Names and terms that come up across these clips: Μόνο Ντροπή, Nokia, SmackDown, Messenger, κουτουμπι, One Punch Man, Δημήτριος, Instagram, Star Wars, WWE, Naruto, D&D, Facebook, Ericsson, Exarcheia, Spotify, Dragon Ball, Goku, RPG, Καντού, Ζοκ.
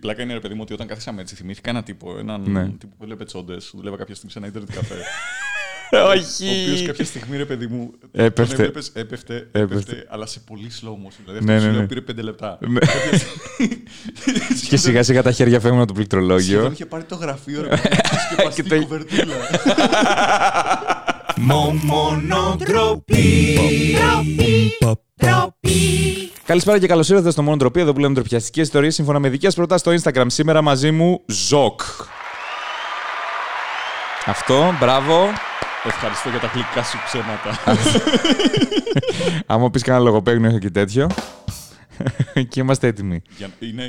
πλάκα είναι, ρε παιδί μου, ότι όταν καθίσαμε έτσι, θυμήθηκα έναν τύπο. Έναν τύπο που έλεγε τσόντες, δούλευα κάποια στιγμή σε ένα Ιντερνετ καφέ. Όχι. Ο οποίος κάποια στιγμή, ρε παιδί μου, έπεφτε, αλλά σε πολύ slow motion. Δηλαδή, ναι, αυτό πήρε 5 λεπτά. Και σιγά σιγά τα χέρια φεύγουν από το πληκτρολόγιο. Τον είχε πάρει το γραφείο, ρε παιδί μου, και σκεπαστή κουβερτούλα. Μόνο ντροπή. Καλησπέρα και καλώς ήρθατε στο Μόνο Ντροπή, εδώ που λέμε ντροπιαστικές ιστορίες σύμφωνα με δικές προτάσεις στο Instagram. Σήμερα μαζί μου, Ζοκ. Αυτό, μπράβο. Ευχαριστώ για τα γλυκά σου ψέματα. Άμα πεις κανένα λογοπαίγνιο και τέτοιο. Και είμαστε έτοιμοι.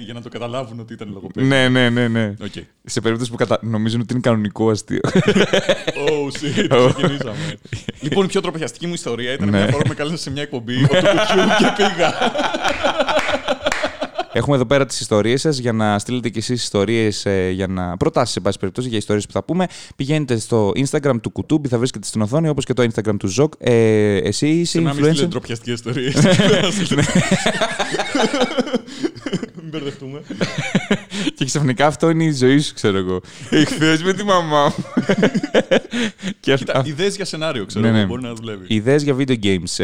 Για να το καταλάβουν ότι ήταν λογοπαίγνιο. Ναι. Okay. Σε περίπτωση που νομίζουν ότι είναι κανονικό αστείο. Oh shit, ξεκινήσαμε. Λοιπόν, η πιο τροπιαστική μου ιστορία ήταν μια φορά που με κάλεσε σε μια εκπομπή. Το κουτουμπι και πήγα. Έχουμε εδώ πέρα τις ιστορίες σας για να στείλετε κι εσείς ιστορίες, για να προτάσεις, σε πάση περιπτώσει, για ιστορίες που θα πούμε. Πηγαίνετε στο Instagram του κουτουμπι, θα βρίσκετε στην οθόνη, όπως και το Instagram του Ζοκ. Εσύ είσαι influencer. Να μην στείλετε ντροπιαστικές ιστορίες. Μην μπερδευτούμε. Και ξαφνικά αυτό είναι η ζωή σου, ξέρω εγώ. Εχθές με τη μαμά μου. Κοίτα, ιδέες για σενάριο, ξέρω εγώ, μπορεί να δουλεύει. Ιδέες για video games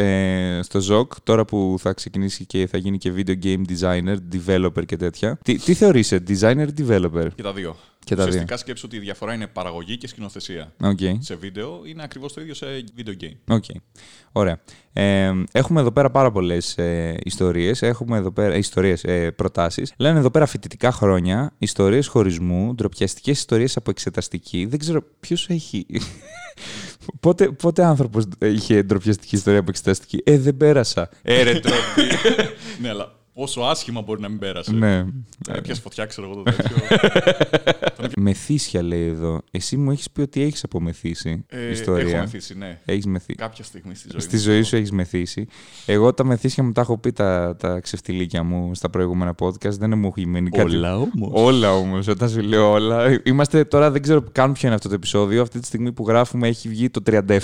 στο Ζοκ, τώρα που θα ξεκινήσει και θα γίνει και video game designer, developer και τέτοια. Τι θεωρείσαι, designer ή developer? Και τα δύο. Ουσιαστικά σκέψου ότι η διαφορά είναι παραγωγή και σκηνοθεσία. Okay. Σε βίντεο είναι ακριβώς το ίδιο σε video game. Okay. Ωραία. Έχουμε εδώ πέρα πάρα πολλές ιστορίες. Έχουμε εδώ πέρα ιστορίες, προτάσεις. Λένε εδώ πέρα φοιτητικά χρόνια, ιστορίες χωρισμού, ντροπιαστικές ιστορίες από εξεταστική. Δεν ξέρω ποιος έχει. Πότε άνθρωπος είχε ντροπιαστική ιστορία από εξεταστική? Δεν πέρασα. Ρε ντροπή. Ναι, αλλά. Όσο άσχημα μπορεί να μην πέρασε. Ναι. Έπιασε φωτιά, ξέρω εγώ το τέτοιο. Μεθύσια λέει εδώ. Εσύ μου έχεις πει ότι έχεις απομεθύσει ιστορία. Έχω μεθύσει, ναι. Έχεις μεθύσει. Κάποια στιγμή στη ζωή σου. Στη ζωή σου έχεις μεθύσει. Εγώ τα μεθύσια μου τα έχω πει τα ξεφτιλίκια μου στα προηγούμενα podcast. Δεν μου έχει μείνει κάτι. Όλα όμως. Όταν σου λέω όλα. Είμαστε τώρα, δεν ξέρω καν ποιο είναι αυτό το επεισόδιο. Αυτή τη στιγμή που γράφουμε έχει βγει το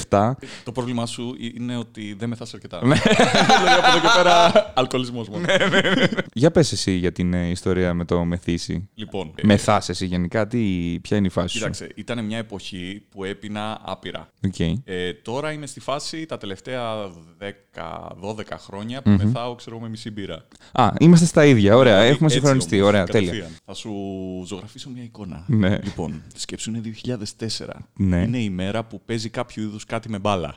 37. Το πρόβλημά σου είναι ότι δεν μεθάς αρκετά. Από εδώ και πέρα αλκοολισμός μόνο. Για πες εσύ για την ιστορία με το μεθύσι. Λοιπόν. Μεθάς εσύ γενικά, ποια είναι η φάση σου? Κοίταξε, ήταν μια εποχή που έπινα άπειρα. Okay. Τώρα είμαι στη φάση τα τελευταία 10-12 χρόνια που μεθάω, ξέρω, με μισή μπύρα. Είμαστε στα ίδια. Ωραία, έχουμε συγχρονιστεί. Ωραία, τέλεια. Θα σου ζωγραφίσω μια εικόνα. Ναι. Λοιπόν, σκέψου είναι 2004. Ναι. Είναι η μέρα που παίζει κάποιο είδους κάτι με μπάλα.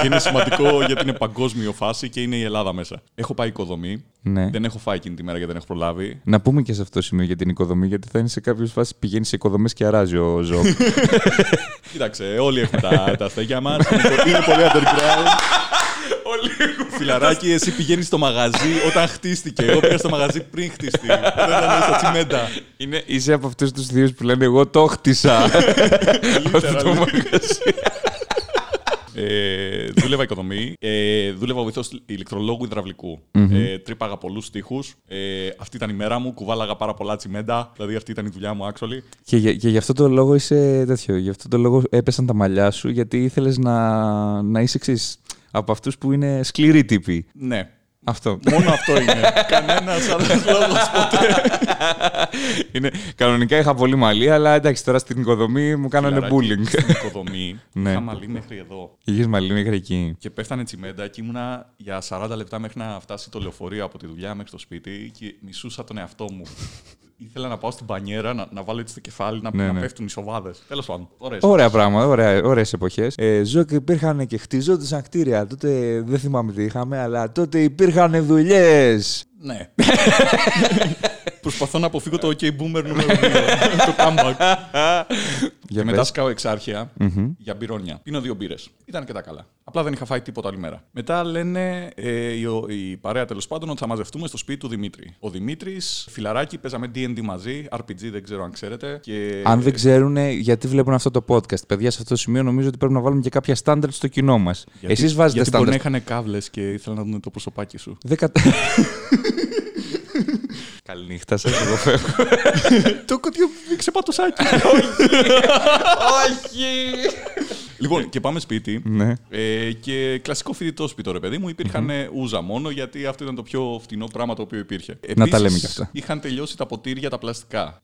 Και είναι σημαντικό γιατί είναι παγκόσμιο φάση και είναι η Ελλάδα μέσα. Έχω πάει οικοδομή. Ναι. Δεν έχω φάει εκείνη τη μέρα γιατί δεν έχω προλάβει. Να πούμε και σε αυτό το σημείο για την οικοδομή, γιατί θα είναι σε κάποιες φάσεις που πηγαίνει σε οικοδομές και αράζει ο Ζοκ. Κοίταξε, όλοι έχουμε τα στέγια μας. Είναι πολύ underground. Φιλαράκι, εσύ πηγαίνεις στο μαγαζί όταν χτίστηκε. Εγώ πήγα στο μαγαζί πριν χτιστεί. Δεν ήταν στα τσιμέντα. Είσαι από αυτούς τους δύο που λένε εγώ το χτίσα. Αυτό το μαγαζί. Δούλευα οικοδομή, δούλευα βοηθός ηλεκτρολόγου υδραυλικού. Τρύπαγα πολλούς τοίχους. Αυτή ήταν η μέρα μου, κουβάλαγα πάρα πολλά τσιμέντα, δηλαδή αυτή ήταν η δουλειά μου, actually. Και γι' αυτό το λόγο είσαι τέτοιο. Γι' αυτό το λόγο έπεσαν τα μαλλιά σου, γιατί ήθελες να είσαι εξής. Από αυτούς που είναι σκληροί τύποι. Ναι. Αυτό. Μόνο αυτό είναι. Κανένας άλλος λόγος ποτέ. Κανονικά είχα πολύ μαλλί, αλλά εντάξει, τώρα στην οικοδομή μου κάνανε bullying. Στην οικοδομή είχα μαλλί μέχρι εδώ. Είχες μαλλί μέχρι εκεί. Και πέφτανε τσιμέντα και ήμουνα για 40 λεπτά μέχρι να φτάσει το λεωφορείο από τη δουλειά μέχρι το σπίτι και μισούσα τον εαυτό μου. Ήθελα να πάω στην πανιέρα, να βάλω έτσι το κεφάλι, να πέφτουν οι σοβάδες. Τέλος πάντων. Ωραία πράγματα, ωραίες εποχές. Ζοκ, υπήρχαν και χτιζόντουσαν κτίρια. Τότε δεν θυμάμαι τι είχαμε, αλλά τότε υπήρχαν δουλειές. Ναι. Προσπαθώ να αποφύγω το OK Boomer νούμερο 2, το comeback. Και μετά σκάω Εξάρχεια για μπυρόνια. Πίνω 2 μπύρες. Ήταν και τα καλά. Απλά δεν είχα φάει τίποτα άλλη μέρα. Μετά λένε η παρέα τέλος πάντων ότι θα μαζευτούμε στο σπίτι του Δημήτρη. Ο Δημήτρης, φιλαράκι, παίζαμε D&D μαζί, RPG δεν ξέρω αν ξέρετε. Και... Αν δεν ξέρουν, γιατί βλέπουν αυτό το podcast. Παιδιά, σε αυτό το σημείο νομίζω ότι πρέπει να βάλουμε και κάποια στάνταρτ στο κοινό μας. Εσείς βάζετε στάνταρτ. Γιατί μπορεί να είχαν κάβλες και ήθελαν να δουν το προσωπάκι σου. Καληνύχτα, σας εγώ φεύγω. Το κοντιό ξεπατωσάκι. Όχι. Λοιπόν, και πάμε σπίτι. Ναι. Και κλασικό φοιτητό σπίτι, ρε παιδί μου. Υπήρχαν ούζα μόνο, γιατί αυτό ήταν το πιο φτηνό πράγμα το οποίο υπήρχε. Επίσης, να τα λέμε κι αυτά. Είχαν τελειώσει τα ποτήρια τα πλαστικά.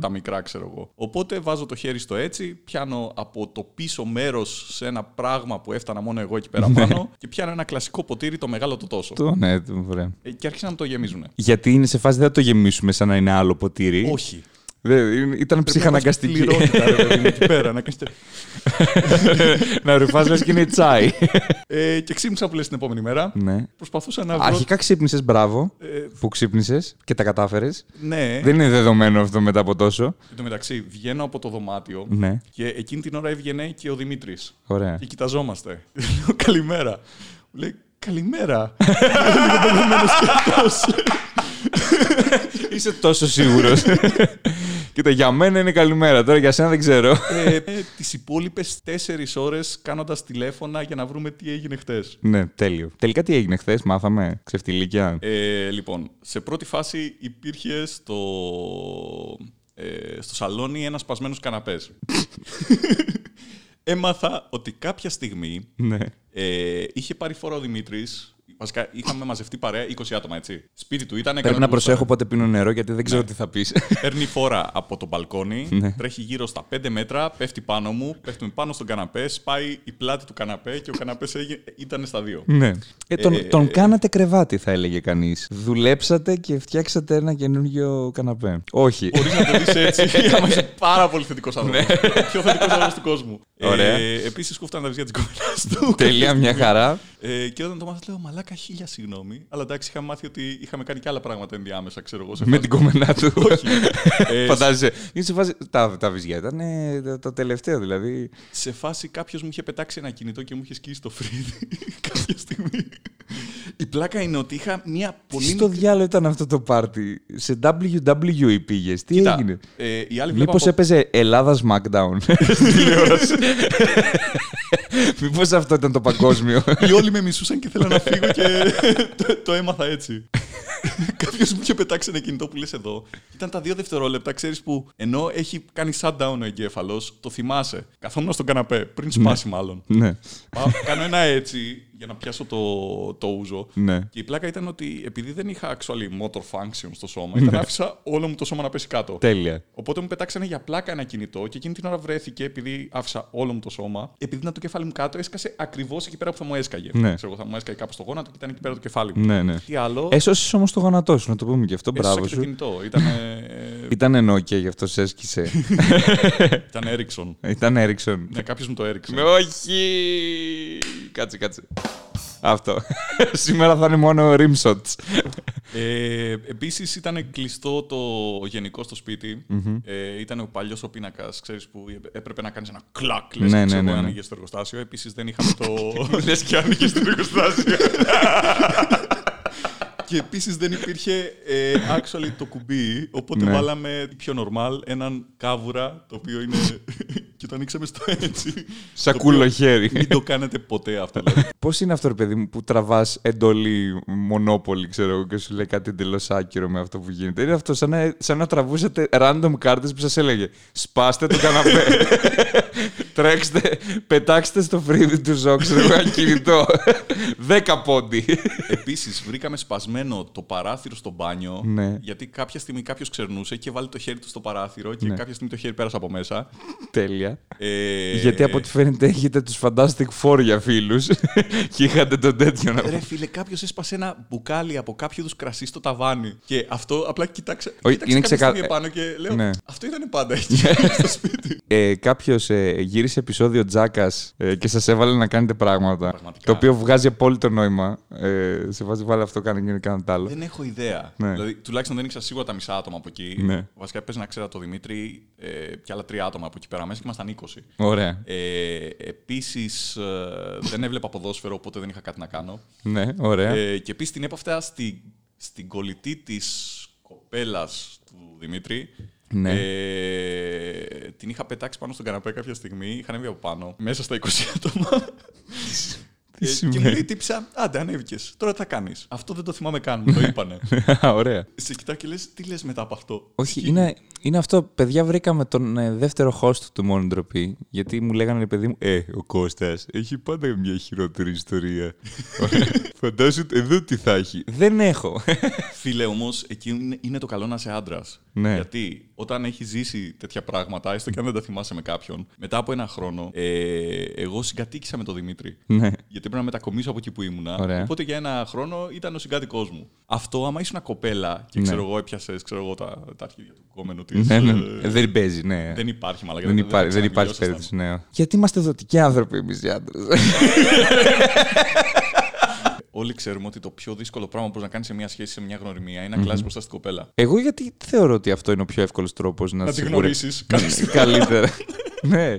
Τα μικρά, ξέρω εγώ. Οπότε βάζω το χέρι στο έτσι, πιάνω από το πίσω μέρος σε ένα πράγμα που έφτανα μόνο εγώ εκεί πέρα πάνω και πιάνω ένα κλασικό ποτήρι, το μεγάλο το τόσο. Ναι, το βρε. Και άρχισαν να το γεμίζουν. Γιατί είναι σε φάση δεν θα το γεμίσουμε σαν να είναι άλλο ποτήρι. Όχι. Ήταν ψυχαναγκαστική. Να ρουφάς λες και είναι τσάι. Και ξύπνησα που λες την επόμενη μέρα. Προσπαθούσα να βρω. Αρχικά ξύπνησες, μπράβο που ξύπνησες και τα κατάφερες. Ναι. Δεν είναι δεδομένο αυτό μετά από τόσο. Εν τω μεταξύ, βγαίνω από το δωμάτιο και εκείνη την ώρα έβγαινε και ο Δημήτρης. Ωραία. Και κοιταζόμαστε. Λέω καλημέρα. Μου λέει καλημέρα. Είσαι τόσο σίγουρος. Κοίτα, για μένα είναι καλημέρα. Τώρα για σένα δεν ξέρω. Τις υπόλοιπες 4 ώρες κάνοντας τηλέφωνα για να βρούμε τι έγινε χθες. Ναι, τέλειο. Τελικά τι έγινε χθες, μάθαμε. Ξεφτιλίκια. Λοιπόν, σε πρώτη φάση υπήρχε στο σαλόνι ένας σπασμένος καναπές. Έμαθα ότι κάποια στιγμή είχε πάρει φορά ο Δημήτρης. Βασικά, είχαμε μαζευτεί παρέα 20 άτομα, έτσι. Σπίτι του ήταν. Πρέπει να προσέχω πότε πίνω νερό, γιατί δεν ξέρω τι θα πεις. Παίρνει φόρα από το μπαλκόνι, τρέχει γύρω στα 5 μέτρα, πέφτει πάνω μου, πέφτουμε πάνω στον καναπέ, σπάει η πλάτη του καναπέ και ο καναπές ήταν στα 2. Ναι. Τον κάνατε κρεβάτι, θα έλεγε κανείς. Δουλέψατε και φτιάξατε ένα καινούργιο καναπέ. Όχι. Χωρίς να το δεις έτσι. Είμαστε πάρα πολύ θετικός άνθρωπος. Πιο θετικός άνθρωπος του κόσμου. Επίσης, κούφτανε τα βυζιά της κοπέλας του. Τελεία, μια χαρά. Και όταν το μάθα, λέω μαλάκα. Χίλια συγγνώμη, αλλά εντάξει, είχα μάθει ότι είχαμε κάνει και άλλα πράγματα ενδιάμεσα, ξέρω εγώ. Με την κομμενά του. Όχι. Φαντάζεσαι. Σε φάση... Τα βυζιά ήταν το τελευταίο, δηλαδή. Σε φάση κάποιος μου είχε πετάξει ένα κινητό και μου είχε σκίσει το φρύδι κάποια στιγμή. Η πλάκα είναι ότι είχα μία πολύ. Τι στο διάλογο ήταν αυτό το πάρτι. Σε WWE πήγες. Τι έγινε. Μήπως έπαιζε Ελλάδα SmackDown. Μήπως αυτό ήταν το παγκόσμιο. Οι όλοι με μισούσαν και θέλαν να φύγω και το έμαθα έτσι. Κάποιος μου είχε πετάξει ένα κινητό που λες εδώ. Ήταν τα 2 δευτερόλεπτα, ξέρεις, που ενώ έχει κάνει shutdown ο εγκέφαλος, το θυμάσαι. Καθόμουν στον καναπέ, πριν σπάσει μάλλον. Ναι. Κάνω ένα έτσι για να πιάσω το ούζο. Ναι. Και η πλάκα ήταν ότι επειδή δεν είχα actually motor function στο σώμα, ήταν άφησα όλο μου το σώμα να πέσει κάτω. Τέλεια. Οπότε μου πετάξανε για πλάκα ένα κινητό και εκείνη την ώρα βρέθηκε, επειδή άφησα όλο μου το σώμα, επειδή ήταν το κεφάλι μου κάτω, έσκασε ακριβώς εκεί πέρα που θα μου έσκαγε. Ναι. Ξέρω, θα μου έσκαγε κάπου στο γόνατο και ήταν εκεί πέρα το κεφάλι μου. Ναι, ναι. Τι άλλο. Έσωσες όμως το γόνατό σου, να το πούμε και αυτό. Μπράβο σου. Ήταν Nokia, γι' αυτό σε έσκησε. Ήταν Ericsson. Ναι, κάποιος μου το έριξε. Όχι! Κάτσε. Αυτό. Σήμερα θα είναι μόνο rimshots. Επίσης ήταν κλειστό το γενικό στο σπίτι. Ήταν ο παλιός ο πίνακας, ξέρεις, που έπρεπε να κάνεις ένα κλακ. Λες και ξέρω, άνοιγες στο εργοστάσιο. Επίσης δεν είχαμε το... Λες και άνοιγες στο εργοστάσιο. Και επίσης δεν υπήρχε actually το κουμπί, οπότε βάλαμε πιο normal έναν κάβουρα, το οποίο είναι... και το ανοίξαμε στο έτσι. Σακούλο χέρι. Μην το κάνετε ποτέ αυτό. Πώς είναι αυτό, ρε παιδί μου, που τραβάς εντολή μονόπολη, ξέρω εγώ, και σου λέει κάτι εντελώς άκυρο με αυτό που γίνεται. Είναι αυτό σαν να τραβούσατε random κάρτες που σας έλεγε σπάστε το καναπέ, τρέξτε, πετάξτε στο φρύδι του Ζοκ, ένα κινητό, 10 πόντι. Επίσης βρήκαμε σπασμένο το παράθυρο στο μπάνιο, γιατί κάποια στιγμή κάποιος ξερνούσε και βάλει το χέρι του στο παράθυρο και κάποια στιγμή το χέρι πέρασε από μέσα. Τέλεια. Γιατί από ό,τι φαίνεται έχετε τους Fantastic Four για φίλους και είχατε τον τέτοιο να πω. Ρε φίλε, κάποιος έσπασε ένα μπουκάλι από κάποιο είδους κρασί στο ταβάνι και αυτό απλά κοίταξε κάποια στιγμή επάνω και λέω αυτό ήταν πάντα εκεί στο σπίτι. Κάποιος γύρισε επεισόδιο Τζάκας και σας έβαλε να κάνετε πράγματα. Πραγματικά. Το οποίο βγάζει απόλυτο νόημα. Σε βάζει βάλε αυτό, κάνει τ' άλλο. Δεν έχω ιδέα. Ναι. Δηλαδή, τουλάχιστον δεν ήξερα σίγουρα τα μισά άτομα από εκεί. Ναι. Βασικά πες να ξέρα το Δημήτρη και άλλα 3 άτομα από εκεί πέρα μέσα και ήμασταν 20. Ωραία. Επίσης δεν έβλεπα ποδόσφαιρο, οπότε δεν είχα κάτι να κάνω. Ναι, ωραία. Και επίσης την έπαφτα στην κολλητή της κοπέλας του Δημήτρη. Ναι. Την είχα πετάξει πάνω στον καναπέ κάποια στιγμή, είχαν έβγει από πάνω, μέσα στα 20 άτομα. Και μου λέει τύψα, άντε ανέβηκες, τώρα τι θα κάνεις. Αυτό δεν το θυμάμαι καν, το είπανε. Ωραία. Σε κοιτάω και λες, τι λες μετά από αυτό. Όχι, είναι αυτό. Παιδιά, βρήκαμε τον δεύτερο host του Μόνο Ντροπή. Γιατί μου λέγανε, παιδί μου, ο Κώστας έχει πάντα μια χειρότερη ιστορία. Φαντάζομαι εδώ τι θα έχει. Δεν έχω. Φίλε, όμως, εκεί είναι το καλό να είσαι άντρας. Ναι. Γιατί όταν έχεις ζήσει τέτοια πράγματα, έστω και αν δεν τα θυμάσαι με κάποιον, μετά από ένα χρόνο, εγώ συγκατοίκησα με τον Δημήτρη. Ναι. Γιατί πρέπει να μετακομίσω από εκεί που ήμουνα. Ωραία. Οπότε για ένα χρόνο ήταν ο συγκάτοικός μου. Αυτό, άμα ήσουν κοπέλα και ξέρω εγώ, έπιασες τα αρχίδια του κόμενου της. Δεν παίζει, ναι. Δεν υπάρχει, μάλλον. Δεν υπάρχει περίπτωση, ναι. Γιατί είμαστε δοτικοί άνθρωποι εμείς οι άντρες. Όλοι ξέρουμε ότι το πιο δύσκολο πράγμα που μπορεί να κάνει σε μια σχέση, σε μια γνωριμία, είναι να κλάσει μπροστά στην κοπέλα. Εγώ γιατί θεωρώ ότι αυτό είναι ο πιο εύκολος τρόπος να τη γνωρίσεις καλύτερα. Ναι.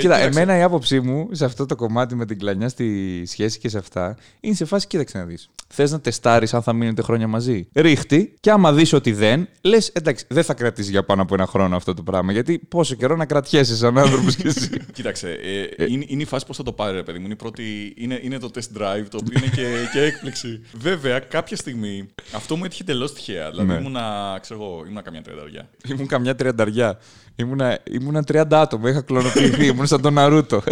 Κοίτα, εμένα η άποψή μου σε αυτό το κομμάτι με την κλανιά στη σχέση και σε αυτά είναι σε φάση, κοίταξε να δεις. Θες να τεστάρεις αν θα μείνετε χρόνια μαζί. Ρίχτη, και άμα δεις ότι δεν, λες εντάξει, δεν θα κρατήσει για πάνω από ένα χρόνο αυτό το πράγμα. Γιατί πόσο καιρό να κρατιέσαι σαν άνθρωπος κι εσύ. Κοίταξε, είναι η φάση πώς θα το πάρει, ρε παιδί μου. Είναι το test drive, το οποίο είναι και έκπληξη. Βέβαια, κάποια στιγμή αυτό μου έτυχε τελώς τυχαία. Δηλαδή ήμουνα καμιά τριανταριά. Ήμουνα 30 άτομα, είχα κλωνοποιηθεί, ήμουν σαν τον Ναρούτο.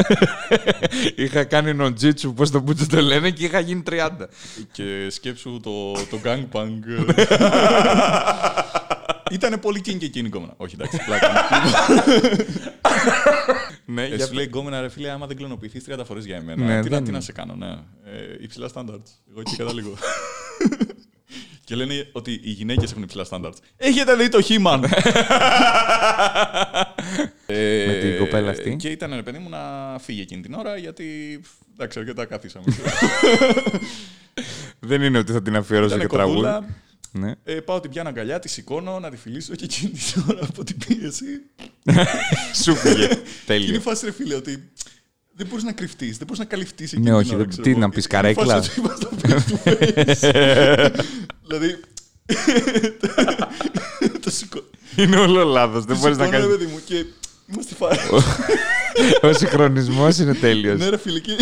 Είχα κάνει νοντζίτσου, πώς το πούτσο το λένε, και είχα γίνει 30. Και σκέψου το gangbang. Ήτανε πολύ κίνη και κίνη κόμμενα. Όχι, εντάξει, πλάκα. Ναι, σου λέει κόμμενα, ρε φίλε, άμα δεν κλωνοποιηθείς 30 φορές για εμένα, τι να σε κάνω, ναι. Υψηλά standards, εγώ εκεί καταλήγω. Και λένε ότι οι γυναίκες έχουν υψηλά στάνταρτς. Έχετε δει το He-Man! Με την κοπέλα αυτή. Και ήταν, ρε παιδί μου, να φύγει εκείνη την ώρα, γιατί εντάξει, αρκετά καθίσαμε. Δεν είναι ότι θα την αφιερώσω και τραγούδι. Ναι. Πάω, την πιάνω αγκαλιά, τη σηκώνω, να τη φιλήσω και εκείνη την ώρα από την πίεση. Σου φύγε. Τέλειο. Είναι φάση, ρε φίλε, ότι δεν μπορείς να κρυφτείς, δεν μπορείς να καλυφτείς εκείνη την ώρα. Ναι, όχι, τι να πεις, καρέκλα. Δηλαδή, το σηκώνω. Είναι όλο λάθος, δεν μπορείς να κάνεις. Παιδί μου, και είμαστε φάρες. Ο συγχρονισμός είναι τέλειος. Ναι, ρε φιλική.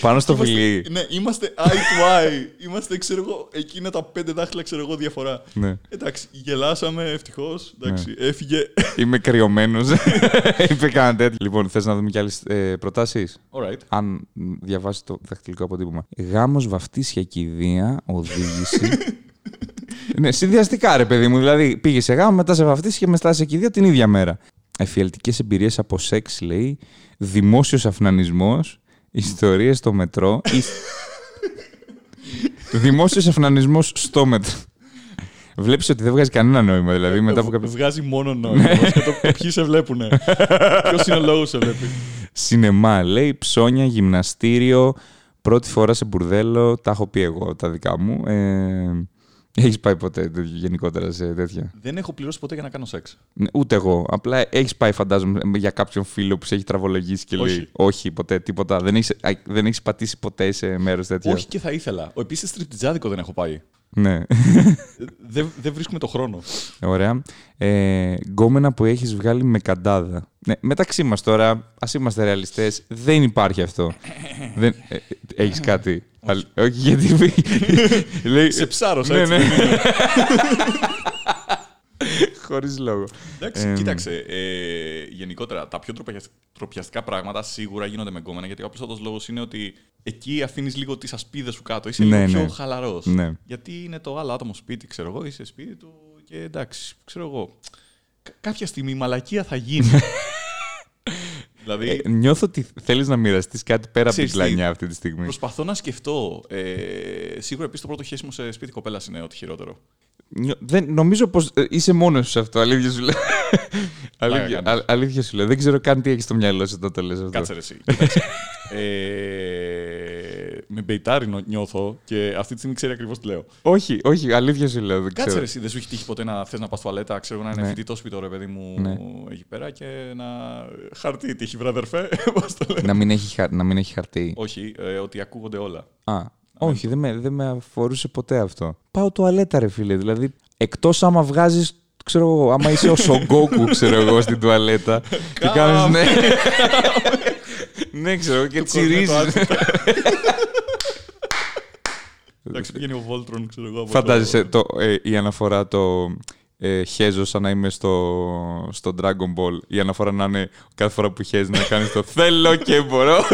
Πάνω στο φιλί. Ναι, είμαστε eye to eye. Είμαστε, ξέρω εγώ, εκείνα τα 5 δάχτυλα, ξέρω εγώ, διαφορά. Εντάξει, γελάσαμε, ευτυχώς. Εντάξει, έφυγε. Είμαι κρυωμένος. Είπε κανένα τέτοιο. Λοιπόν, θες να δούμε κι άλλες προτάσεις. Αν διαβάσει το δαχτυλικό αποτύπωμα. Γάμος, βαφτίσια, κηδεία, οδήγηση. Ναι, συνδυαστικά, ρε παιδί μου. Δηλαδή, πήγε σε γάμο, μετά σε βαφτίσια και μετά σε κηδεία την ίδια μέρα. Εφιαλτικές εμπειρίες από σεξ, λέει, δημόσιος αυνανισμός, ιστορίες στο μετρό. Δημόσιος αυνανισμός στο μετρό. Βλέπεις ότι δεν βγάζει κανένα νόημα, δηλαδή. Μετά από κάποιο... Βγάζει μόνο νόημα. Ποιοι σε βλέπουνε. Ποιος είναι ο λόγος σε βλέπει. Σινεμά, λέει, ψώνια, γυμναστήριο, πρώτη φορά σε μπουρδέλο, τα έχω πει εγώ τα δικά μου. Έχεις πάει ποτέ γενικότερα σε τέτοια? Δεν έχω πληρώσει ποτέ για να κάνω σεξ. Ναι, ούτε εγώ. Απλά έχεις πάει, φαντάζομαι, για κάποιον φίλο που σε έχει τραβολογήσει και λέει όχι, ποτέ, τίποτα. Δεν έχεις πατήσει ποτέ σε μέρος τέτοιο. Όχι, και θα ήθελα. Επίσης, τριπτιτζάδικο δεν έχω πάει. Ναι. Δεν βρίσκουμε το χρόνο. Ωραία. Γκόμενα που έχεις βγάλει με καντάδα. Ναι, μεταξύ μας τώρα, ας είμαστε ρεαλιστές, δεν υπάρχει αυτό. Έχεις κάτι? Όχι, γιατί... Σε ψάρωσα, έτσι. Χωρίς λόγο. Εντάξει, κοίταξε. Γενικότερα, τα πιο τροπιαστικά πράγματα σίγουρα γίνονται με γκόμενα, γιατί ο απλούστατος λόγος είναι ότι εκεί αφήνεις λίγο τις ασπίδες σου κάτω. Είσαι λίγο πιο χαλαρός. Γιατί είναι το άλλο άτομο σπίτι, ξέρω εγώ, είσαι σπίτι του και εντάξει, ξέρω εγώ. Κάποια στιγμή η μαλακία θα γίνει. Δηλαδή, νιώθω ότι θέλεις να μοιραστείς κάτι πέρα από την κλανιά αυτή τη στιγμή. Προσπαθώ να σκεφτώ. Σίγουρα επίσης το πρώτο χέσιμο σε σπίτι κοπέλας είναι ό,τι χειρότερο. Νομίζω πως είσαι μόνος σε αυτό. Αλήθεια σου λέω. Αλήθεια σου λέω. Δεν ξέρω καν τι έχεις στο μυαλό σου όταν το λες αυτό. Κάτσε ρε εσύ. Με μπεϊτάρι νιώθω και αυτή τη στιγμή ξέρει ακριβώς τι λέω. Όχι, όχι, αλήθεια σου λέω. Κάτσε ρε εσύ, δεν σου έχει τύχει ποτέ να θες να πας τουαλέτα, ξέρω να είναι φοιτητό σπίτι, ρε παιδί μου, εκεί πέρα και να. Χαρτί, τύχει, βραδερφέ, πώς το λένε. Να μην έχει χαρτί. Όχι, ότι ακούγονται όλα. Α. Όχι, δεν με αφορούσε ποτέ αυτό. Πάω τουαλέτα, ρε φίλε. Δηλαδή, εκτός άμα βγάζεις, ξέρω εγώ, άμα είσαι ο Σογκόκου, ξέρω εγώ, στην τουαλέτα. Και κάνεις, ναι. Ναι, ξέρω, και τσιρίζεις. Εντάξει, πηγαίνει ο Βόλτρον, ξέρω εγώ. Φαντάζεσαι η αναφορά το χέζω σαν να είμαι στο Dragon Ball. Η αναφορά να είναι κάθε φορά που χέζει να κάνεις το θέλω και μπορώ.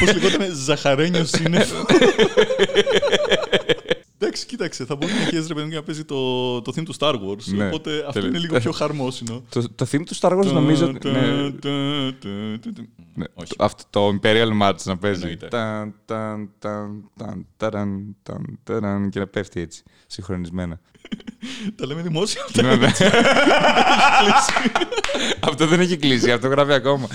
Πώς λεγόταν, Ζαχαρένιος είναι. Εντάξει, κοίταξε, θα μπορεί να χέζει να παίζει το theme του Star Wars. Οπότε αυτό είναι λίγο πιο χαρμόσυνο. Το theme του Star Wars νομίζω. Αυτό το Imperial March να παίζει. Και να πέφτει έτσι, συγχρονισμένα. Τα λέμε δημόσια. Αυτό δεν έχει κλείσει, αυτό γράφει ακόμα.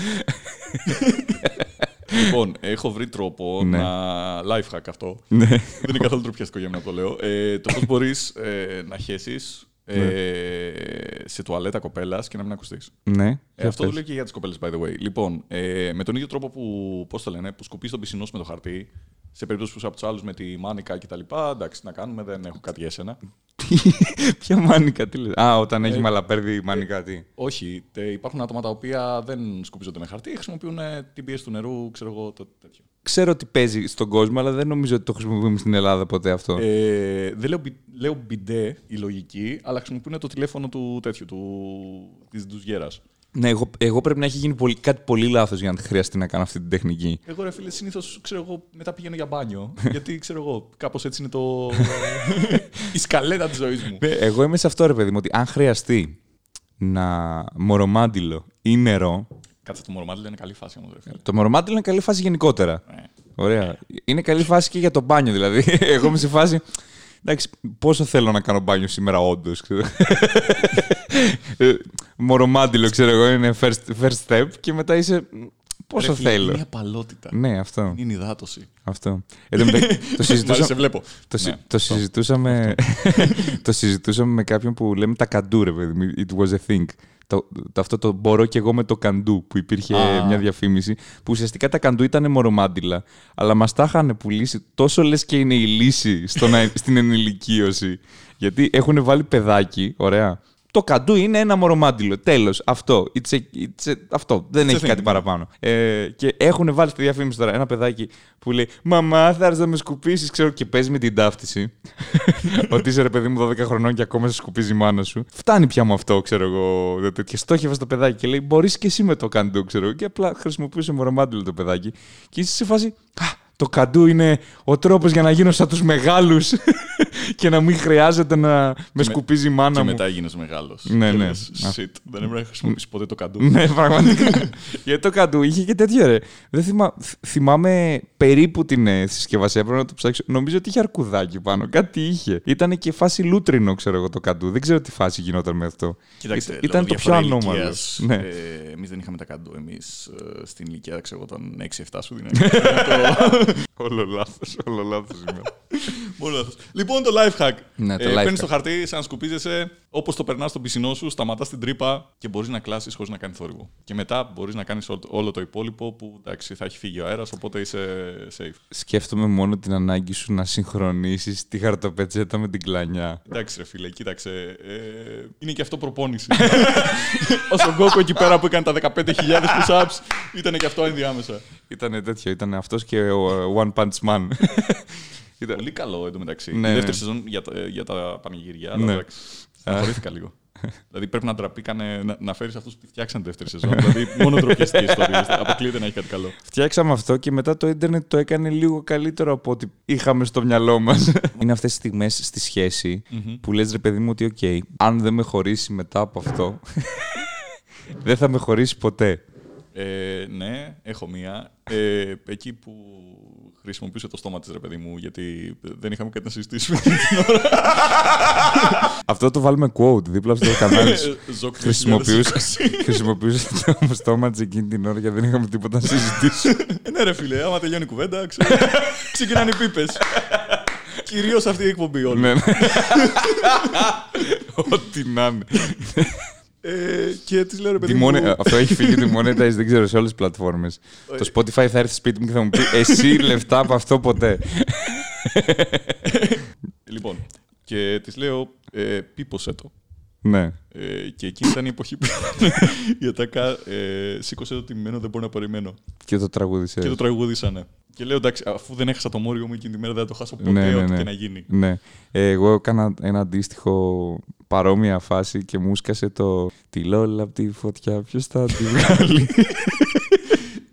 Λοιπόν, έχω βρει τρόπο να lifehack αυτό. Ναι. Δεν είναι καθόλου τροπιαστικό για μένα το λέω. Το πώς μπορείς να χέσεις σε τουαλέτα κοπέλας και να μην ακουστείς. Ναι. Αυτό δουλεύει και για τις κοπέλες, by the way. Λοιπόν, με τον ίδιο τρόπο που, πώς το λένε, που σκουπείς τον πισινό σου με το χαρτί, σε περίπτωση που είσαι από τους άλλους με τη μάνικα κτλ. Εντάξει, να κάνουμε, δεν έχω κάτι για σένα. Ποια μάνικα, τι λες. Α, όταν έχει μαλαπέρδει μάνικα, τι. Όχι, υπάρχουν άτομα τα οποία δεν σκουπίζονται με χαρτί, χρησιμοποιούν την πίεση του νερού, ξέρω εγώ, το τέτοιο. Ξέρω ότι παίζει στον κόσμο, αλλά δεν νομίζω ότι το χρησιμοποιούμε στην Ελλάδα ποτέ αυτό. Δεν λέω μπιντέ η λογική, αλλά χρησιμοποιούν το τηλέφωνο του τέτοιου, της ντουζιέρας. Ναι, εγώ πρέπει να έχει γίνει κάτι πολύ λάθος για να χρειαστεί να κάνω αυτή την τεχνική. Εγώ ρε φίλε, συνήθως ξέρω εγώ, μετά πηγαίνω για μπάνιο. Γιατί ξέρω εγώ, κάπως έτσι είναι η σκαλέτα της ζωής μου. Ναι, εγώ είμαι σε αυτό ρε παιδί μου, ότι αν χρειαστεί να μορομάντιλο ή νερό. Κάτσε, το μορομάντιλο είναι καλή φάση όμως ρε φίλε. Το μορομάντιλο είναι καλή φάση γενικότερα. Ωραία. Είναι καλή φάση και για το μπάνιο δηλαδή. Εγώ είμαι σε φάση. Εντάξει, πόσο θέλω να κάνω μπάνιο σήμερα, όντως. Μορομάντιλο, ξέρω εγώ, είναι first step και μετά είσαι. Πόσο θέλω. Είναι μια παλότητα. Ναι, αυτό. Είναι υδάτωση. Αυτό. Το συζητούσαμε με κάποιον που λέμε τα καντού, ρε παιδί. It was a thing. Αυτό το μπορώ και εγώ με το καντού που υπήρχε μια διαφήμιση που ουσιαστικά τα καντού ήταν μορομάντιλα, αλλά μας τα είχαν πουλήσει τόσο λες και είναι η λύση στην ενηλικίωση. Γιατί έχουν βάλει παιδάκι, ωραία. Το καντού είναι ένα μορομάντιλο. Τέλος. Αυτό. Δεν έχει κάτι παραπάνω. Και έχουν βάλει στη διαφήμιση τώρα ένα παιδάκι που λέει «Μαμά, θα έρθεις να με σκουπίσεις». Ξέρω και παίζει με την ταύτιση. Ότι είσαι ρε παιδί μου 12 χρονών και ακόμα σε σκουπίζει η μάνα σου. Φτάνει πια με αυτό, ξέρω εγώ. Και στόχευα στο παιδάκι και λέει «Μπορείς και εσύ με το καντού», ξέρω. Και απλά χρησιμοποιούσε μορομάντιλο το παιδάκι. Και είσαι σε φάση. Το καντού είναι ο τρόπος για να γίνω σαν τους μεγάλους και να μην χρειάζεται να με σκουπίζει η μάνα μου. Και μετά γίνεις μεγάλος. Ναι. Shit, δεν έπρεπε να χρησιμοποιήσεις ποτέ το καντού. Ναι, πραγματικά. Γιατί το καντού είχε και τέτοιο, ρε. Δεν θυμάμαι περίπου την συσκευασία, πρέπει να το ψάξω. Νομίζω ότι είχε αρκουδάκι πάνω, κάτι είχε. Ήτανε και φάση λούτρινο, ξέρω εγώ, το καντού. Δεν ξέρω τι φάση γινόταν με αυτό. Κοιτάξτε, ήταν το πιο ανώμαλο. Εμείς δεν είχαμε τα καντού. Εμείς στην ηλικία, ξέρω όταν 6-7 σου δίνανε. Όλο λάθος σήμερα. Μόνο λάθος. Λοιπόν, το life hack. Παίρνεις το χαρτί, σαν σκουπίζεσαι, όπως το περνάς στον πισινό σου, σταματάς την τρύπα και μπορείς να κλάσεις χωρίς να κάνεις θόρυβο. Και μετά μπορείς να κάνεις όλο το υπόλοιπο που εντάξει, θα έχει φύγει ο αέρας, οπότε είσαι safe. Σκέφτομαι μόνο την ανάγκη σου να συγχρονίσεις τη χαρτοπετσέτα με την κλανιά. Εντάξει, ρε φίλε, κοίταξε. Είναι και αυτό προπόνηση. Όσο Goku εκεί πέρα που έκανε τα 15.000 push-ups, ήταν και αυτό ενδιάμεσα. Ήτανε τέτοιο, ήταν αυτός και ο One Punch Man. Πολύ καλό εντωμεταξύ. Ναι. Η δεύτερη σεζόν για τα πανηγύρια. Ναι. Στεναχωρήθηκα λίγο. Δηλαδή πρέπει να ντραπεί να φέρεις αυτούς που φτιάξαν τη δεύτερη σεζόν. Δηλαδή μόνο ντροπιαστική ιστορία. Αποκλείεται να έχει κάτι καλό. Φτιάξαμε αυτό και μετά το ίντερνετ το έκανε λίγο καλύτερο από ό,τι είχαμε στο μυαλό μας. Είναι αυτές τις στιγμές στη σχέση που λες ρε παιδί μου ότι OK, αν δεν με χωρίσει μετά από αυτό, δεν θα με χωρίσει ποτέ. Ναι, έχω μία. Εκεί που χρησιμοποιούσε το στόμα της, ρε παιδί μου, γιατί δεν είχαμε κάτι να συζητήσουμε την ώρα. Αυτό το βάλουμε quote δίπλα στο κανάλι σου. Χρησιμοποιούσε το στόμα της εκείνη την ώρα γιατί δεν είχαμε τίποτα να συζητήσουμε. Ναι ρε φίλε, άμα τελειώνει η κουβέντα, ξεκινάνε οι πίπες. Κυρίως αυτή η εκπομπή όλη. Ό,τι να είναι. Και της λέω ρε παιδί μου. Αυτό έχει φύγει τη monetize, δεν ξέρω, σε όλες τις πλατφόρμες. Το Spotify θα έρθει σπίτι μου και θα μου πει εσύ λεφτά από αυτό ποτέ. Λοιπόν, και της λέω πίπωσέ το. Ναι. Και εκείνη ήταν η εποχή που η ΑΤΑΚΑ σήκωσε το τιμημένο, δεν μπορώ να περιμένω. Και το τραγούδισε. Και το τραγούδισανε. Και λέω εντάξει, αφού δεν έχασα το μόριο μου εκείνη τη μέρα, δεν θα το χάσω ποτέ, ό,τι και να γίνει. Ναι. Εγώ έκανα ένα αντίστοιχο παρόμοια φάση και μου σκάσε το. Τη Λόλα από τη φωτιά, ποιο θα τη βγάλει.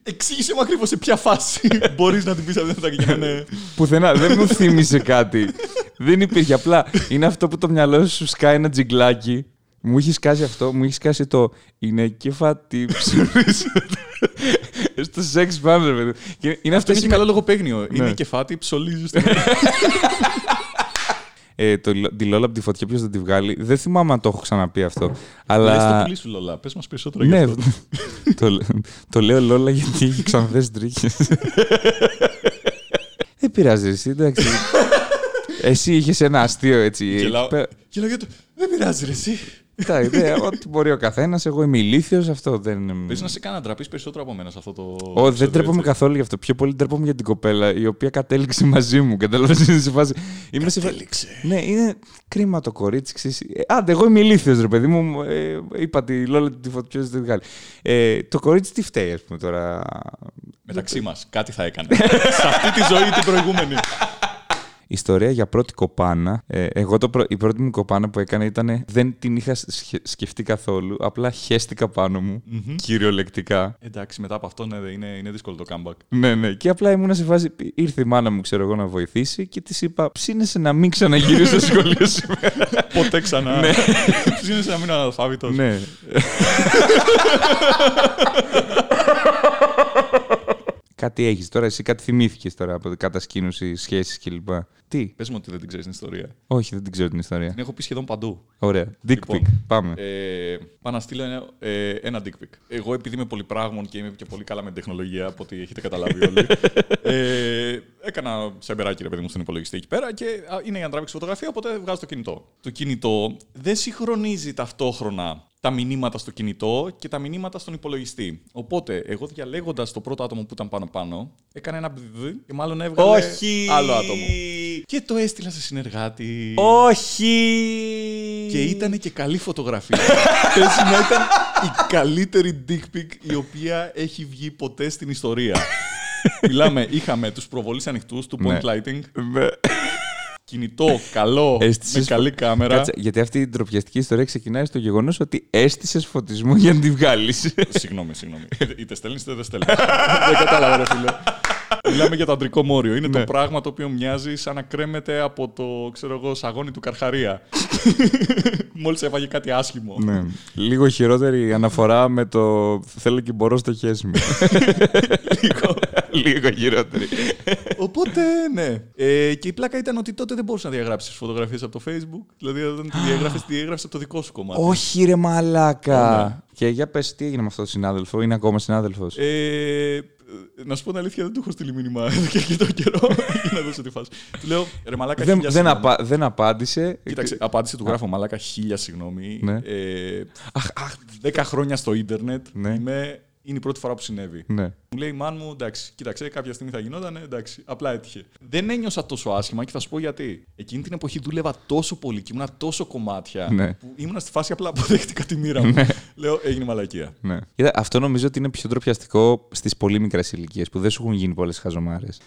Εξήγησε μου ακριβώς σε ποια φάση μπορείς να την πεις αυτά και να είναι. Πουθενά, δεν μου θύμισε κάτι. Δεν υπήρχε. Απλά είναι αυτό που το μυαλό σου σκάει ένα τζιγκλάκι. Μου είχε σκάσει αυτό, μου είχε σκάσει το. Είναι κεφατή ψωρίζοντα. Στο σεξ πάμε, παιδί. Είναι αυτό. Έχει καλό λογοπαίγνιο. Είναι κεφάτη, ψωλίζει. Τη Λόλα από τη φωτιά, ποιος θα τη βγάλει. Δεν θυμάμαι αν το έχω ξαναπεί αυτό. Αλλά... Λες το πουλί σου, Λόλα. Πες μας περισσότερα για αυτό. Το λέω Λόλα γιατί έχει ξανθές τρίχες. Δεν πειράζει εσύ, εντάξει. Εσύ είχες ένα αστείο έτσι. Γελάω για το... Δεν πειράζει εσύ. Ό,τι μπορεί ο καθένας, εγώ είμαι ηλίθιος, αυτό δεν. Πες να σε κάνει να ντραπείς περισσότερο από μένα σε αυτό το. Δεν ντρέπομαι καθόλου γι' αυτό. Πιο πολύ ντρέπομαι για την κοπέλα η οποία κατέληξε μαζί μου. Κατάλαβες, είναι σε φάση. Κατέληξε. Ναι, είναι κρίμα το κορίτσι. Άντε, εγώ είμαι ηλίθιος, ρε παιδί μου. Είπα τη Λόλα τη φωτιά, δεν βγάλει. Το κορίτσι τι φταίει, ας πούμε τώρα. Μεταξύ μας, κάτι θα έκανε. Σε αυτή τη ζωή την προηγούμενη. Ιστορία για πρώτη κοπάνα. Εγώ η πρώτη μου κοπάνα που έκανα ήταν. Δεν την είχα σκεφτεί καθόλου. Απλά χέστηκα πάνω μου. Mm-hmm. Κυριολεκτικά. Εντάξει, μετά από αυτό ναι, είναι δύσκολο το comeback. Ναι. Και απλά ήμουνα σε φάση. Ήρθε η μάνα μου, ξέρω εγώ, να βοηθήσει και τη είπα: ψήνεσαι να μην ξαναγυρίσει στο σχολείο σήμερα. Ποτέ ξανά. Ναι. Ψήνεσαι να μην είναι αναλφάβητο. Ναι. Κάτι έχεις τώρα, εσύ κάτι θυμήθηκες τώρα από κατασκήνωση, σχέσεις κλπ. Τι. Πες μου ότι δεν την ξέρεις την ιστορία. Όχι, δεν την ξέρω την ιστορία. Την έχω πει σχεδόν παντού. Ωραία. Dick pic. Πάμε. Πάω να στείλω ένα dick pic. Εγώ επειδή είμαι πολυπράγμων και είμαι και πολύ καλά με την τεχνολογία, από ό,τι έχετε καταλάβει όλοι. Έκανα σεμπεράκι ρε παιδί μου στον υπολογιστή εκεί πέρα και είναι για να τραβήξω φωτογραφία, οπότε βγάζω το κινητό. Το κινητό δεν συγχρονίζει ταυτόχρονα τα μηνύματα στο κινητό και τα μηνύματα στον υπολογιστή. Οπότε, εγώ διαλέγοντας το πρώτο άτομο που ήταν πάνω-πάνω, έκανα ένα μπδδδ και μάλλον έβγαλε άλλο άτομο. Και το έστειλα σε συνεργάτη. Όχι! Και ήταν και καλή φωτογραφία. Πες να ήταν η καλύτερη dick pic η οποία έχει βγει ποτέ στην ιστορία. Μιλάμε, είχαμε τους προβολείς ανοιχτούς, του point lighting. Κινητό, καλό, με καλή κάμερα. Κάτσα, γιατί αυτή η ντροπιαστική ιστορία ξεκινάει στο γεγονός ότι αίσθησες φωτισμό για να τη βγάλεις. Συγγνώμη. Είτε στέλνεις είτε δεν στέλνεις. Δεν κατάλαβα, ρε φίλε. Μιλάμε για το αντρικό μόριο. Είναι το πράγμα το οποίο μοιάζει σαν να κρέμεται από το, ξέρω εγώ, σαγόνι του Καρχαρία. Μόλις έφαγε κάτι άσχημο. Ναι. Λίγο χειρότερη αναφορά με το θέλω και μπορώ στο χέσιμο. Λίγο χειρότερη. Οπότε, ναι. Και η πλάκα ήταν ότι τότε δεν μπορούσε να διαγράψει φωτογραφίες από το Facebook. Δηλαδή, όταν τη διαγράφει από το δικό σου κομμάτι. Όχι, ρε μαλάκα. Ναι. Και για πες, τι έγινε με αυτό το συνάδελφο, είναι ακόμα συνάδελφος. Να σου πω την αλήθεια, δεν του έχω στείλει μήνυμα εδώ και αρκετό καιρό για να δώσω τη φάση. Του λέω ρε μαλάκα χίλια συγγνώμη. Δεν απάντησε. Κοίταξε, απάντησε, του γράφω μαλάκα χίλια συγγνώμη. 10 χρόνια στο ίντερνετ είμαι. Είναι η πρώτη φορά που συνέβη. Ναι. Μου λέει η μάνα μου, εντάξει, κοίταξε, κάποια στιγμή θα γινόταν, εντάξει, απλά έτυχε. Δεν ένιωσα τόσο άσχημα και θα σου πω γιατί. Εκείνη την εποχή δούλευα τόσο πολύ και ήμουνα τόσο κομμάτια που ήμουνα στη φάση απλά αποδέχτηκα τη μοίρα μου. Ναι. Λέω, έγινε μαλακία. Ναι. Αυτό νομίζω ότι είναι πιο ντροπιαστικό στις πολύ μικρές ηλικίες που δεν σου έχουν γίνει πολλές χαζομάρες.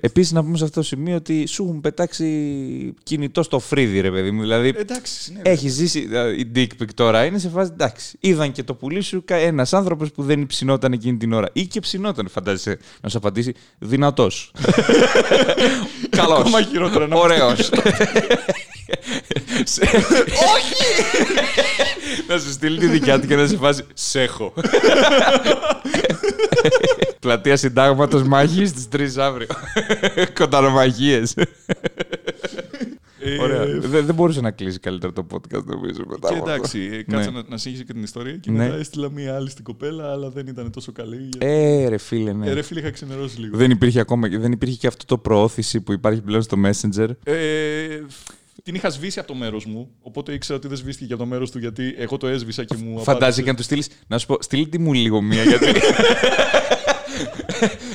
Επίσης, να πούμε σε αυτό το σημείο ότι σου έχουν πετάξει κινητό στο φρύδι, ρε παιδί μου. Δηλαδή, έχει ζήσει η dick pic τώρα, είναι σε φάση εντάξει. Είδαν και το πουλί σου ένα άνθρωπο που δεν ψινόταν εκείνη την ώρα. Ή και ψινόταν, φαντάζεσαι, να σου απαντήσει δυνατός. Καλός. Ακόμα χειρότερα. Ωραίος. Όχι! Να σου στείλει τη δικιά του και να σε φάσει «Σ' έχω». Πλατεία Συντάγματος μάχης στις 3 αύριο. Κονταρομαχίες. Ωραία. Δεν μπορούσε να κλείσει καλύτερα το podcast, νομίζω. Και εντάξει, κάτσα να συνεχίσει και την ιστορία και μετά έστειλα μία άλλη στην κοπέλα, αλλά δεν ήταν τόσο καλή. Ρε φίλε, ναι. Ρε φίλε, είχα ξενερώσει λίγο. Δεν υπήρχε και αυτό το προώθηση που υπάρχει πλέον στο Messenger. Την είχα σβήσει από το μέρος μου, οπότε ήξερα ότι δεν σβήθηκε για το μέρος του, γιατί εγώ το έσβησα και μου. Φαντάζεσαι και να του στείλει. Να σου πω, στείλτε μου λίγο μία, γιατί.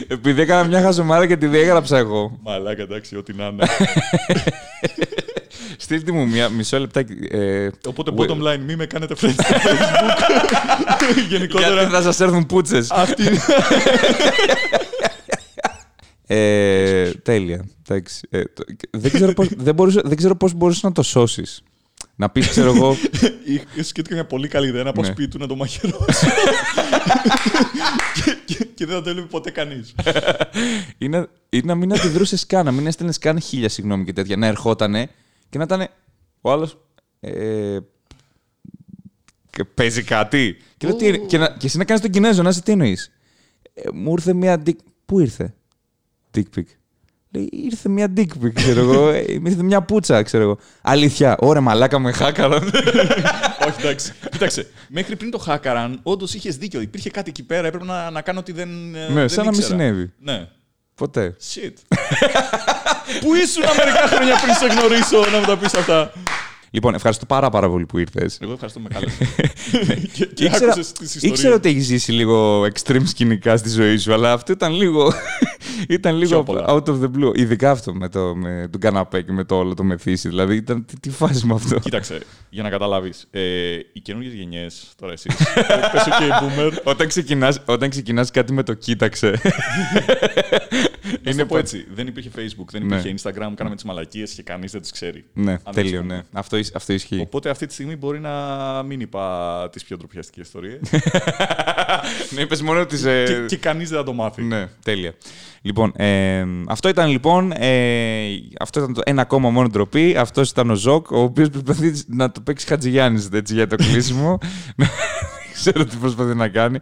Επειδή έκανα μια χαζομάρα και τη διέγραψα εγώ. Μαλάκα, εντάξει, ό,τι να είναι. Στείλτε μου μια μισό λεπτάκι. Οπότε bottom line, μη με κάνετε friends στο Facebook. Γενικότερα. Γιατί θα σας έρθουν πούτσες. Αυτή. Τέλεια. Δεν ξέρω πώς μπορείς να το σώσεις. Να πεις, ξέρω εγώ. Σκέφτηκα μια πολύ καλή ιδέα να πάω σπίτι του να το μαχαιρώσω. Και δεν θα το έλεγε ποτέ κανείς. Ή να μην αντιδρούσες καν, να μην έστελνες καν 1000 συγγνώμη και τέτοια. Να ερχότανε και να ήταν ο άλλος. Και παίζει κάτι. Και εσύ να κάνεις τον Κινέζο, να είσαι τι εννοείς. Μου ήρθε μια. Πού ήρθε? Dick pic. Ήρθε μια dick pic, ξέρω εγώ. Ήρθε μια πουτσα, ξέρω εγώ. Αλήθεια. Ωραία, μαλάκα με χάκαραν. Όχι, εντάξει. Κοίταξε. Μέχρι πριν το χάκαραν, όντως είχες δίκιο. Υπήρχε κάτι εκεί πέρα. Έπρεπε να κάνω ότι δεν. Ναι, σαν να μην συνέβη. Ναι. Ποτέ. Shit. Πού ήσουν μερικά χρόνια πριν σε γνωρίσω να μου τα πεις αυτά. Λοιπόν, ευχαριστώ πάρα πολύ που ήρθες. Εγώ ευχαριστώ με καλές. Και άκουσες τις ιστορίες. Ήξερα ότι έχεις ζήσει λίγο extreme σκηνικά στη ζωή σου, αλλά αυτό ήταν λίγο. Ήταν λίγο out of the blue. Ειδικά αυτό με τον καναπέ και με το όλο το μεθύσι. Δηλαδή, ήταν τι φάση με αυτό. Κοίταξε, για να καταλάβεις. Οι καινούργιες γενιές, τώρα εσύ. Πες και boomer. Όταν ξεκινάς κάτι με το κοίταξε. Είναι πω έτσι. Δεν υπήρχε Facebook, δεν υπήρχε Instagram. Κάναμε τις μαλακίες και κανείς δεν τις ξέρει. Ναι, τέλειο, ναι. Αυτό ισχύει. Οπότε αυτή τη στιγμή μπορεί να μην είπα τις πιο ντροπιαστικές ιστορίες. Ναι, είπες μόνο τις. Και κανείς δεν θα το μάθει. Ναι, τέλεια. Λοιπόν, αυτό ήταν το ένα ακόμα μόνο ντροπή. Αυτός ήταν ο Ζοκ, ο οποίος προσπαθεί να το παίξει Χατζηγιάννης για το κλείσιμο. Ξέρω τι προσπαθεί να κάνει.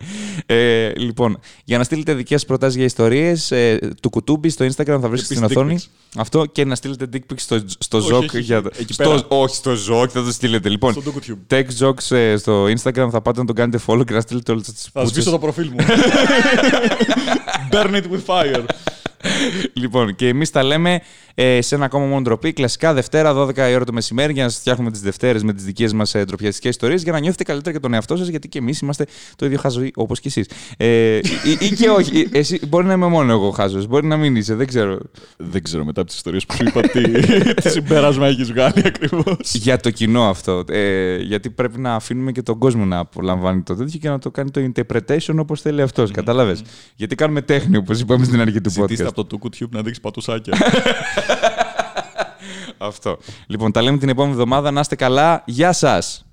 Λοιπόν, για να στείλετε δικές σας προτάσεις για ιστορίες του κουτουμπι στο Instagram θα βρίσκετε στην οθόνη. Αυτό και να στείλετε dick pics στο Ζοκ. Όχι στο Ζοκ, θα το στείλετε. Λοιπόν, tech Ζοκ στο Instagram θα πάτε να τον κάνετε follow και να στείλετε όλες τις πουτσες. Θα σβήσω το προφίλ μου. Burn it with fire. Λοιπόν, και εμείς τα λέμε σε ένα ακόμα μόνο ντροπή. Κλασικά Δευτέρα, 12 η ώρα το μεσημέρι, για να σας φτιάχνουμε τις Δευτέρες με τις δικές μας ντροπιαστικές ιστορίες, για να νιώθετε καλύτερα για τον εαυτό σας, γιατί και εμείς είμαστε το ίδιο χαζοί όπως και εσείς. Ή και όχι. Εσύ, μπορεί να είμαι μόνο εγώ χάζος, μπορεί να μην είσαι, δεν ξέρω. Δεν ξέρω μετά από τις ιστορίες που είπα τι συμπέρασμα έχεις βγάλει ακριβώς. Για το κοινό αυτό. Γιατί πρέπει να αφήνουμε και τον κόσμο να απολαμβάνει το τέτοιο και να το κάνει το interpretation όπως θέλει αυτός. Κατάλαβες. Γιατί κάνουμε τέχνη, όπως είπαμε στην αρχή του podcast. Από το YouTube να δείξει πατουσάκια. Αυτό. Λοιπόν, τα λέμε την επόμενη εβδομάδα. Να είστε καλά. Γεια σας!